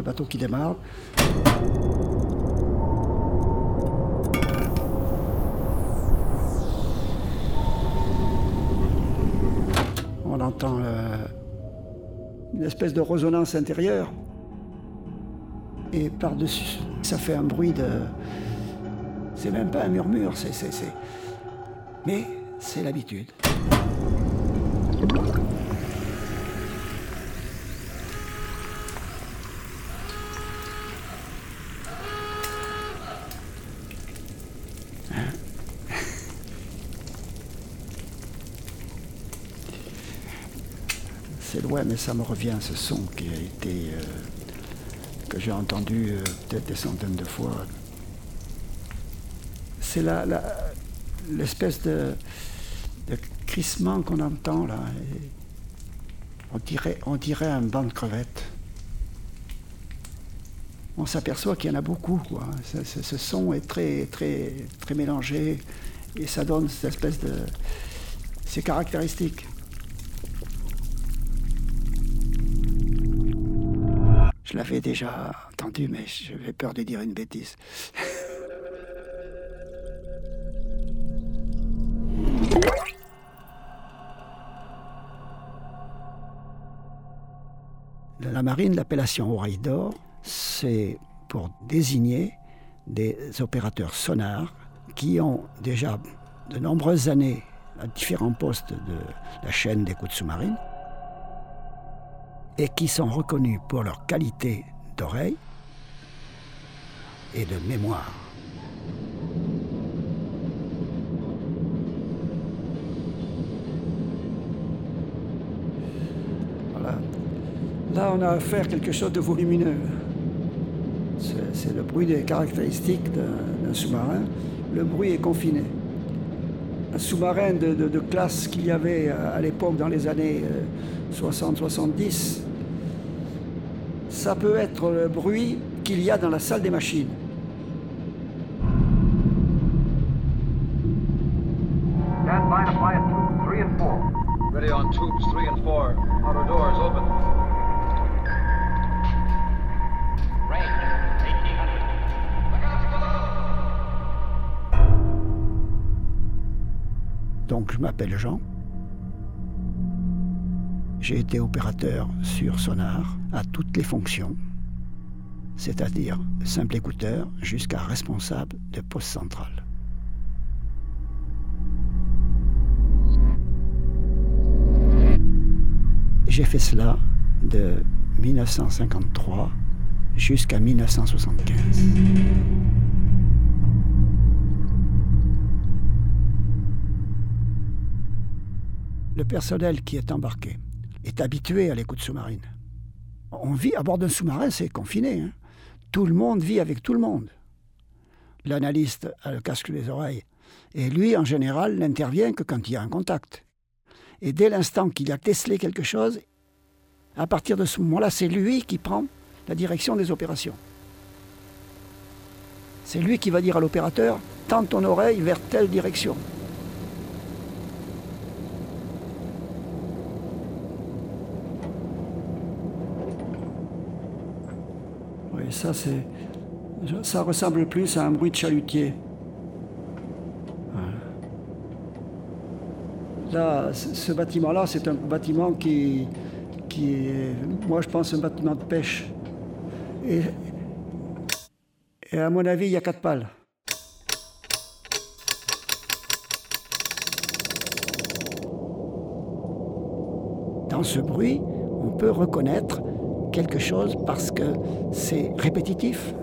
le bateau qui démarre. On entend une espèce de résonance intérieure. Et par-dessus, ça fait un bruit de... C'est même pas un murmure, c'est... Mais c'est l'habitude. C'est loin, mais ça me revient, ce son qui a été... que j'ai entendu peut-être des centaines de fois. C'est l'espèce de crissement qu'on entend là. On dirait un banc de crevettes. On s'aperçoit qu'il y en a beaucoup, quoi. Ce son est très, très, très mélangé et ça donne cette espèce de... C'est caractéristique. Je l'avais déjà entendu, mais j'avais peur de dire une bêtise. La marine, l'appellation oreille d'or, c'est pour désigner des opérateurs sonars qui ont déjà de nombreuses années à différents postes de la chaîne d'écoute sous-marine, et qui sont reconnus pour leur qualité d'oreille et de mémoire. Voilà. Là, on a affaire à quelque chose de volumineux. C'est le bruit des caractéristiques d'un sous-marin. Le bruit est confiné. Un sous-marin de classe qu'il y avait à l'époque, dans les années 60-70, ça peut être le bruit qu'il y a dans la salle des machines. Stand by to fly at tubes 3 and 4. Ready on tubes 3 and 4. Outer doors open. Range 1800. Look out below. Donc je m'appelle Jean. J'ai été opérateur sur sonar à toutes les fonctions, c'est-à-dire simple écouteur jusqu'à responsable de poste central. J'ai fait cela de 1953 jusqu'à 1975. Le personnel qui est embarqué est habitué à l'écoute sous-marine. On vit à bord d'un sous-marin, c'est confiné. Hein. Tout le monde vit avec tout le monde. L'analyste a le casque des oreilles et lui, en général, n'intervient que quand il y a un contact. Et dès l'instant qu'il a décelé quelque chose, à partir de ce moment-là, c'est lui qui prend la direction des opérations. C'est lui qui va dire à l'opérateur « Tends ton oreille vers telle direction ». Et ça, ça ressemble plus à un bruit de chalutier. Voilà. Là, ce bâtiment-là, c'est un bâtiment qui est, moi je pense, un bâtiment de pêche. Et à mon avis, il y a 4 pales. Dans ce bruit, on peut reconnaître quelque chose parce que c'est répétitif,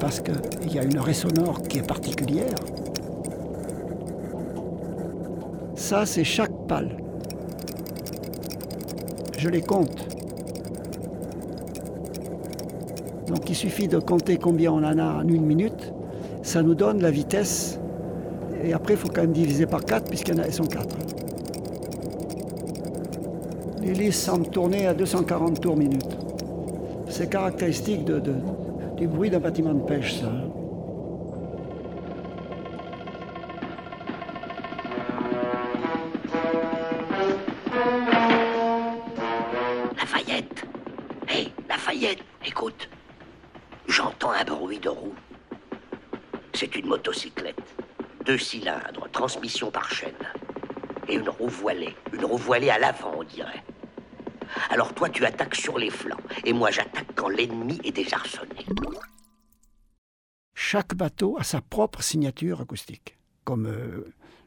parce qu'il y a une raie sonore qui est particulière. Ça, c'est chaque pale. Je les compte. Donc il suffit de compter combien on en a en 1 minute, ça nous donne la vitesse, et après il faut quand même diviser par 4 puisqu'il y en a, elles sont 4. L'hélice semble tourner à 240 tours minute. C'est caractéristique du bruit d'un bâtiment de pêche, ça. Fayette, écoute. J'entends un bruit de roue. C'est une motocyclette. 2 cylindres, transmission par chaîne. Et une roue voilée. Une roue voilée à l'avant, on dirait. Alors toi, tu attaques sur les flancs. Et moi, j'attaque quand l'ennemi est désarçonné. Chaque bateau a sa propre signature acoustique. Comme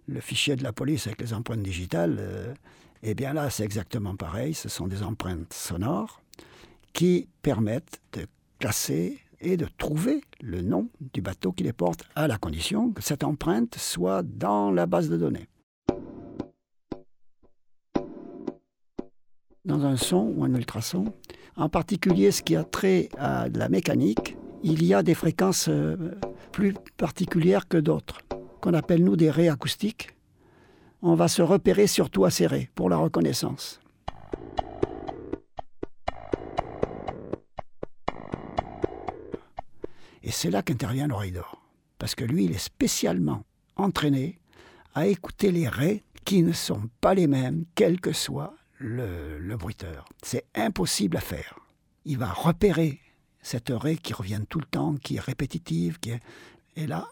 le fichier de la police avec les empreintes digitales, eh bien là, c'est exactement pareil. Ce sont des empreintes sonores qui permettent de classer et de trouver le nom du bateau qui les porte, à la condition que cette empreinte soit dans la base de données. Dans un son ou un ultrason, en particulier ce qui a trait à de la mécanique, il y a des fréquences plus particulières que d'autres, qu'on appelle nous des raies acoustiques. On va se repérer surtout à ces raies pour la reconnaissance. Et c'est là qu'intervient l'oreille d'or, parce que lui, il est spécialement entraîné à écouter les raies qui ne sont pas les mêmes, quel que soit le bruiteur. C'est impossible à faire. Il va repérer cette raie qui revient tout le temps, qui est répétitive, et là,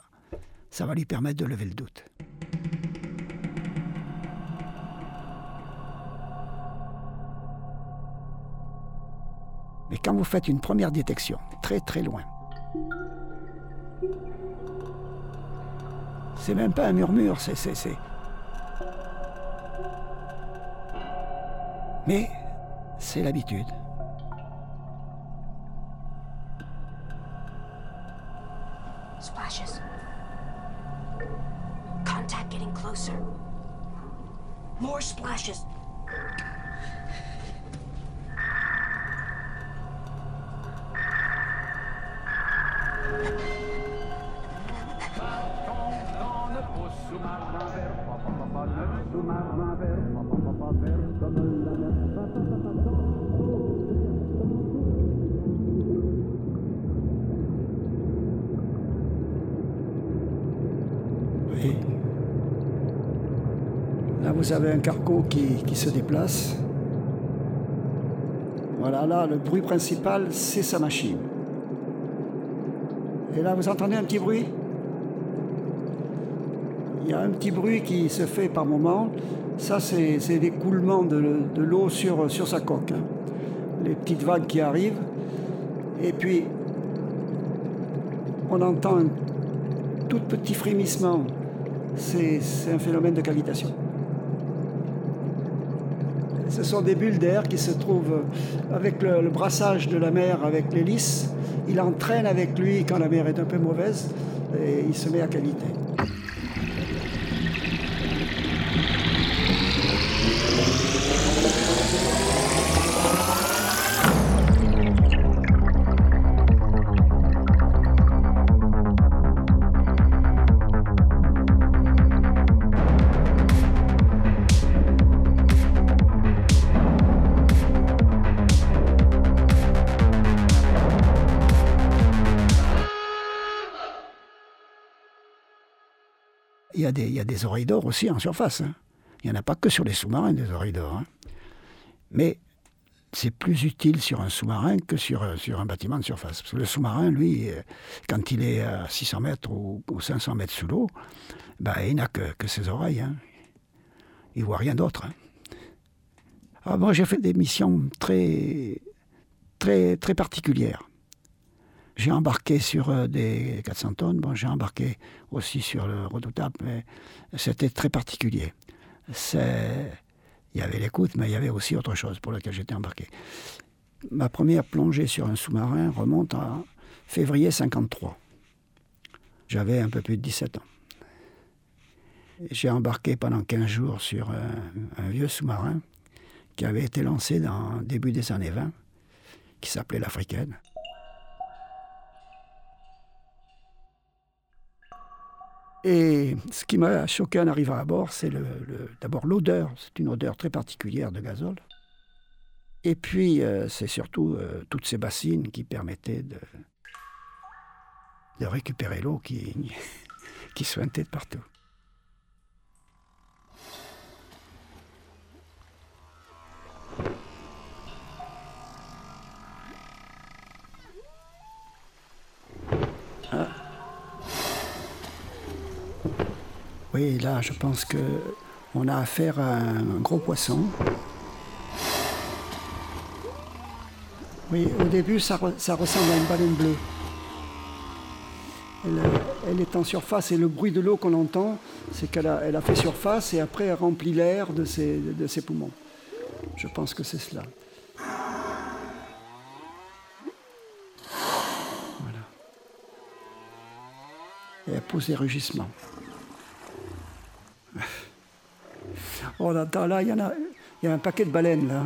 ça va lui permettre de lever le doute. Mais quand vous faites une première détection, très très loin, c'est même pas un murmure, c'est. Mais c'est l'habitude. Splashes. Contact getting closer. More splashes. Et là, vous avez un cargo qui se déplace. Voilà, là, le bruit principal, c'est sa machine. Et là, vous entendez un petit bruit ? Il y a un petit bruit qui se fait par moment. Ça, c'est l'écoulement de l'eau sur sa coque. Hein. Les petites vagues qui arrivent. Et puis, on entend un tout petit frémissement. C'est un phénomène de cavitation. Ce sont des bulles d'air qui se trouvent avec le brassage de la mer, avec l'hélice. Il entraîne avec lui quand la mer est un peu mauvaise et il se met à caviter. Il y a des oreilles d'or aussi en surface. Hein. Il n'y en a pas que sur les sous-marins, des oreilles d'or. Hein. Mais c'est plus utile sur un sous-marin que sur un bâtiment de surface. Parce que le sous-marin, lui, quand il est à 600 mètres ou 500 mètres sous l'eau, bah, il n'a que ses oreilles. Hein. Il ne voit rien d'autre. Hein. Alors moi, j'ai fait des missions très, très, très particulières. J'ai embarqué sur des 400 tonnes, bon, j'ai embarqué aussi sur le Redoutable, mais c'était très particulier. Il y avait l'écoute, mais il y avait aussi autre chose pour laquelle j'étais embarqué. Ma première plongée sur un sous-marin remonte à février 1953. J'avais un peu plus de 17 ans. J'ai embarqué pendant 15 jours sur un vieux sous-marin qui avait été lancé dans le début des années 20, qui s'appelait l'Africaine. Et ce qui m'a choqué en arrivant à bord, c'est d'abord l'odeur. C'est une odeur très particulière de gazole. Et puis, c'est surtout toutes ces bassines qui permettaient de récupérer l'eau qui suintait de partout. Oui, là, je pense qu'on a affaire à un gros poisson. Oui, au début, ça ressemble à une baleine bleue. Elle est en surface et le bruit de l'eau qu'on entend, c'est qu'elle a fait surface et après elle remplit l'air de ses poumons. Je pense que c'est cela. Voilà. Et elle pose des rugissements. On entend là, il y a un paquet de baleines là.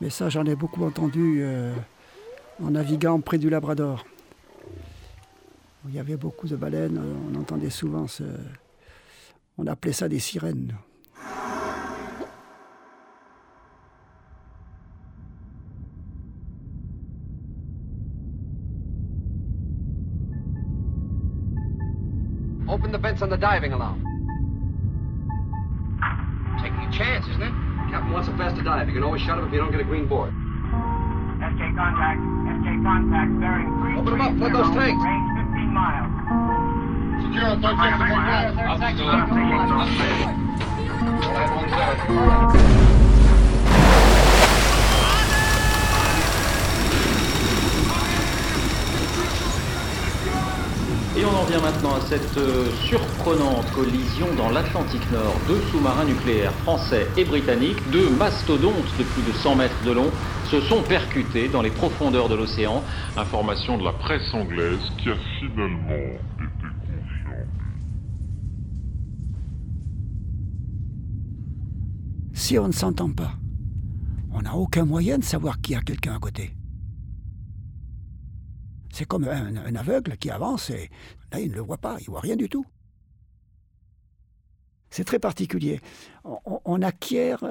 Mais ça, j'en ai beaucoup entendu en naviguant près du Labrador. Il y avait beaucoup de baleines, on entendait souvent on appelait ça des sirènes. Open the vents on the diving alarm. Taking a chance, isn't it? Captain wants a faster dive. You can always shut him if you don't get a green board. SK contact, bearing 330. Open him up, flood those tanks. Range 15 miles. Secure, 36 miles. Et on en vient maintenant à cette surprenante collision dans l'Atlantique Nord. Deux sous-marins nucléaires français et britanniques, deux mastodontes de plus de 100 mètres de long, se sont percutés dans les profondeurs de l'océan. Information de la presse anglaise qui a finalement été confirmée. Si on ne s'entend pas, on n'a aucun moyen de savoir qu'il y a quelqu'un à côté. C'est comme un aveugle qui avance et là, il ne le voit pas, il ne voit rien du tout. C'est très particulier. On acquiert...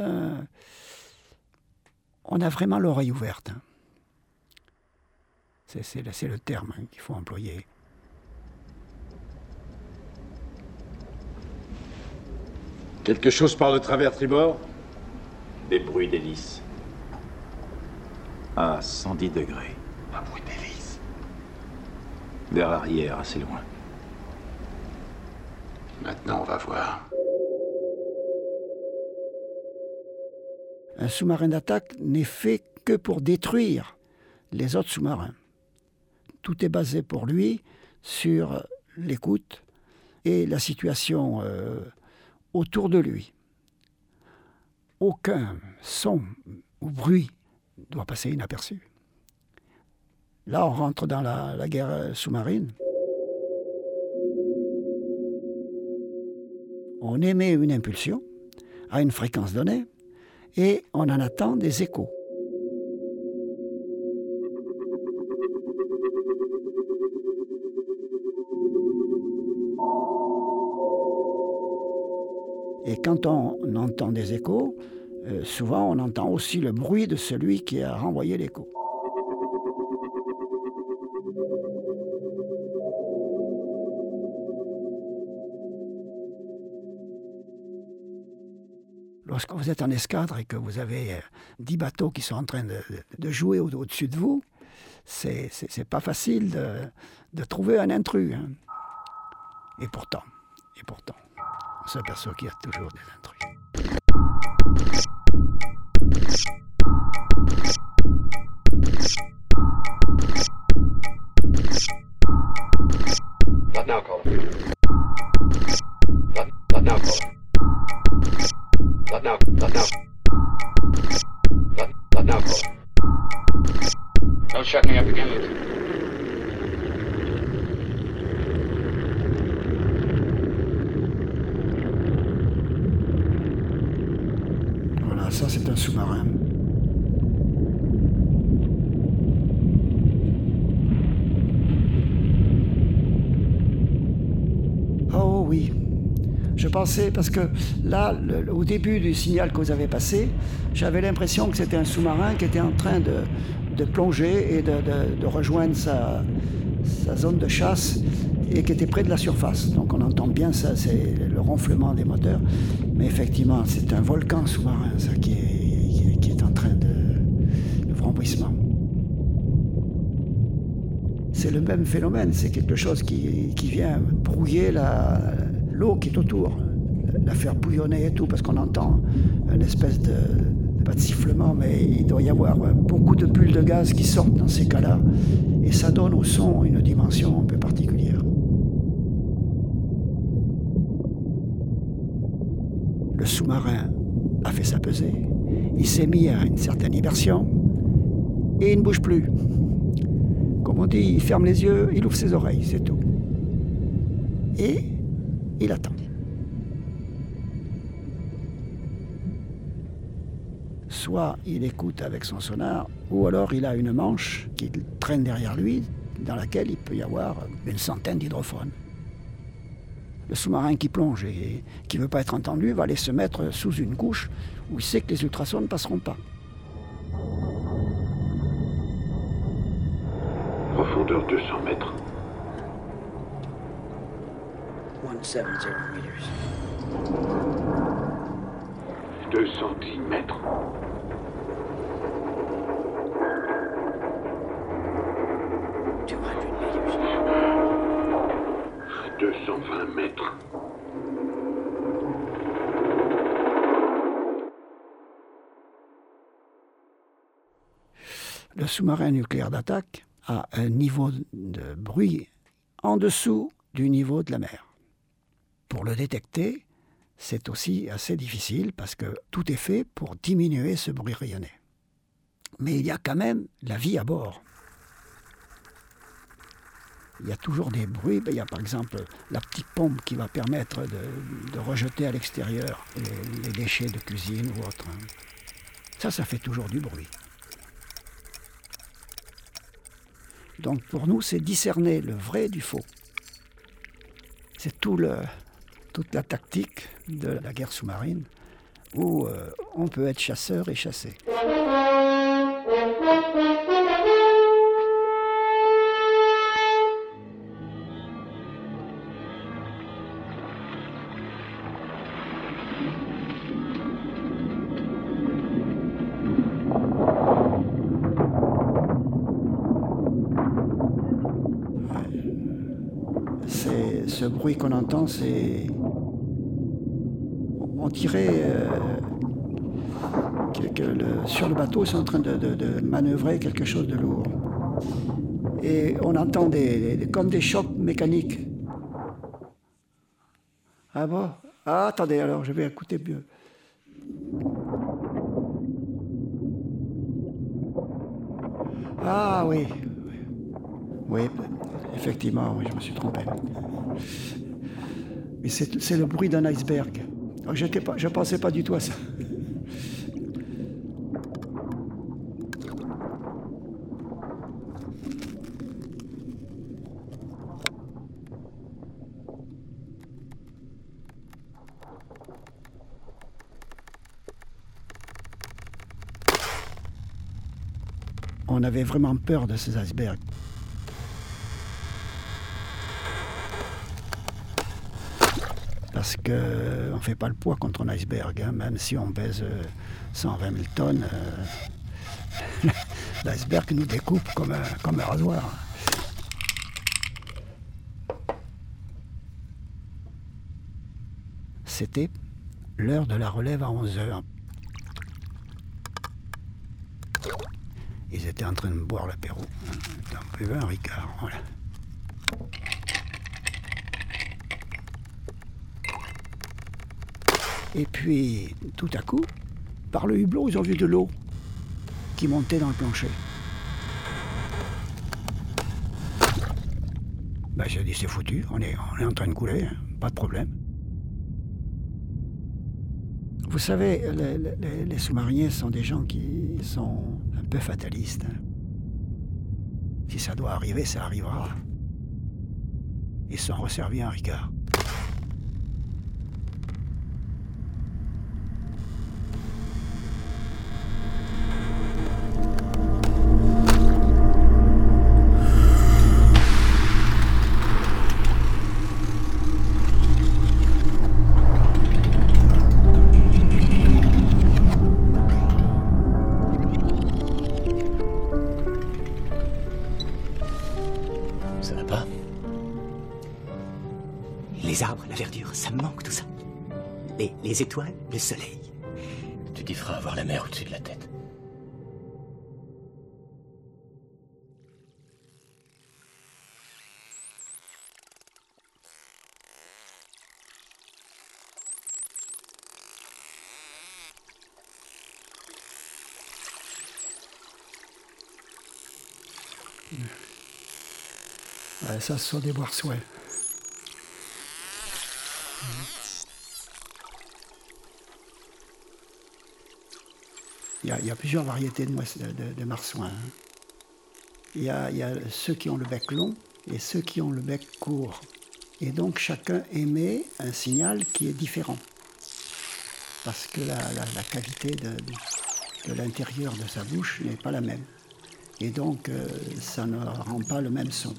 on a vraiment l'oreille ouverte. C'est le terme qu'il faut employer. Quelque chose par le travers tribord ? Des bruits d'hélice. À 110 degrés. Un bruit d'hélice. Vers l'arrière, assez loin. Maintenant, on va voir. Un sous-marin d'attaque n'est fait que pour détruire les autres sous-marins. Tout est basé pour lui sur l'écoute et la situation autour de lui. Aucun son ou bruit ne doit passer inaperçu. Là, on rentre dans la guerre sous-marine. On émet une impulsion à une fréquence donnée et on en attend des échos. Et quand on entend des échos, souvent on entend aussi le bruit de celui qui a renvoyé l'écho. Lorsque vous êtes en escadre et que vous avez 10 bateaux qui sont en train de jouer au-dessus de vous, c'est pas facile de trouver un intrus. Hein. Et pourtant, on s'aperçoit qu'il y a toujours des intrus. Voilà, ça c'est un sous-marin. Oh oui, je pensais, parce que là, au début du signal que vous avez passé, j'avais l'impression que c'était un sous-marin qui était en train de plonger et de rejoindre sa zone de chasse et qui était près de la surface. Donc on entend bien ça, c'est le ronflement des moteurs. Mais effectivement, c'est un volcan sous-marin, ça, qui est en train de vrombissement. c'est le même phénomène, c'est quelque chose qui vient brouiller l'eau qui est autour, la faire bouillonner et tout, parce qu'on entend une espèce de, pas de sifflement, mais il doit y avoir beaucoup de bulles de gaz qui sortent dans ces cas-là, et ça donne au son une dimension un peu particulière. Le sous-marin a fait sa pesée, il s'est mis à une certaine immersion, et il ne bouge plus. Comme on dit, il ferme les yeux, il ouvre ses oreilles, c'est tout. Et il attend. Soit il écoute avec son sonar, ou alors il a une manche qui traîne derrière lui, dans laquelle il peut y avoir une centaine d'hydrophones. Le sous-marin qui plonge et qui ne veut pas être entendu va aller se mettre sous une couche où il sait que les ultrasons ne passeront pas. Profondeur 200 mètres. 170 meters. 210 mètres. 220 mètres. Le sous-marin nucléaire d'attaque a un niveau de bruit en dessous du niveau de la mer. Pour le détecter, c'est aussi assez difficile parce que tout est fait pour diminuer ce bruit rayonné. Mais il y a quand même la vie à bord. Il y a toujours des bruits, il y a par exemple la petite pompe qui va permettre de rejeter à l'extérieur les déchets de cuisine ou autre. Ça fait toujours du bruit. Donc pour nous, c'est discerner le vrai du faux. C'est toute la tactique de la guerre sous-marine où on peut être chasseur et chassé. Ce bruit qu'on entend, c'est... On dirait sur le bateau, c'est en train de manœuvrer quelque chose de lourd. Et on entend comme des chocs mécaniques. Ah bon ? Ah, attendez, alors je vais écouter mieux. Ah oui. Oui, effectivement, oui, je me suis trompé. Mais c'est le bruit d'un iceberg. Je ne pensais pas du tout à ça. On avait vraiment peur de ces icebergs. Parce qu'on ne fait pas le poids contre un iceberg, hein, même si on pèse 120 000 tonnes, l'iceberg nous découpe comme un rasoir. C'était l'heure de la relève à 11h. Ils étaient en train de boire l'apéro. On buvait un Ricard, voilà. Et puis, tout à coup, par le hublot, ils ont vu de l'eau qui montait dans le plancher. Ben, j'ai dit, c'est foutu, on est en train de couler, hein, pas de problème. Vous savez, les sous-mariniers sont des gens qui sont un peu fatalistes. Si ça doit arriver, ça arrivera. Ils s'en resservient à Ricard. Les arbres, la verdure, ça me manque tout ça. Les étoiles, le soleil. Tu t'y feras avoir la mer au-dessus de la tête. Ouais, ça, ce sont des boires souhaits. Il y a plusieurs variétés de marsouins. Il y a ceux qui ont le bec long et ceux qui ont le bec court. Et donc chacun émet un signal qui est différent. Parce que la cavité de l'intérieur de sa bouche n'est pas la même. Et donc ça ne rend pas le même son.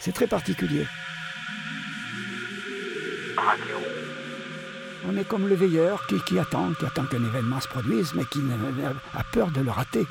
C'est très particulier. Radio. On est comme le veilleur qui attend qu'un événement se produise, mais qui a peur de le rater.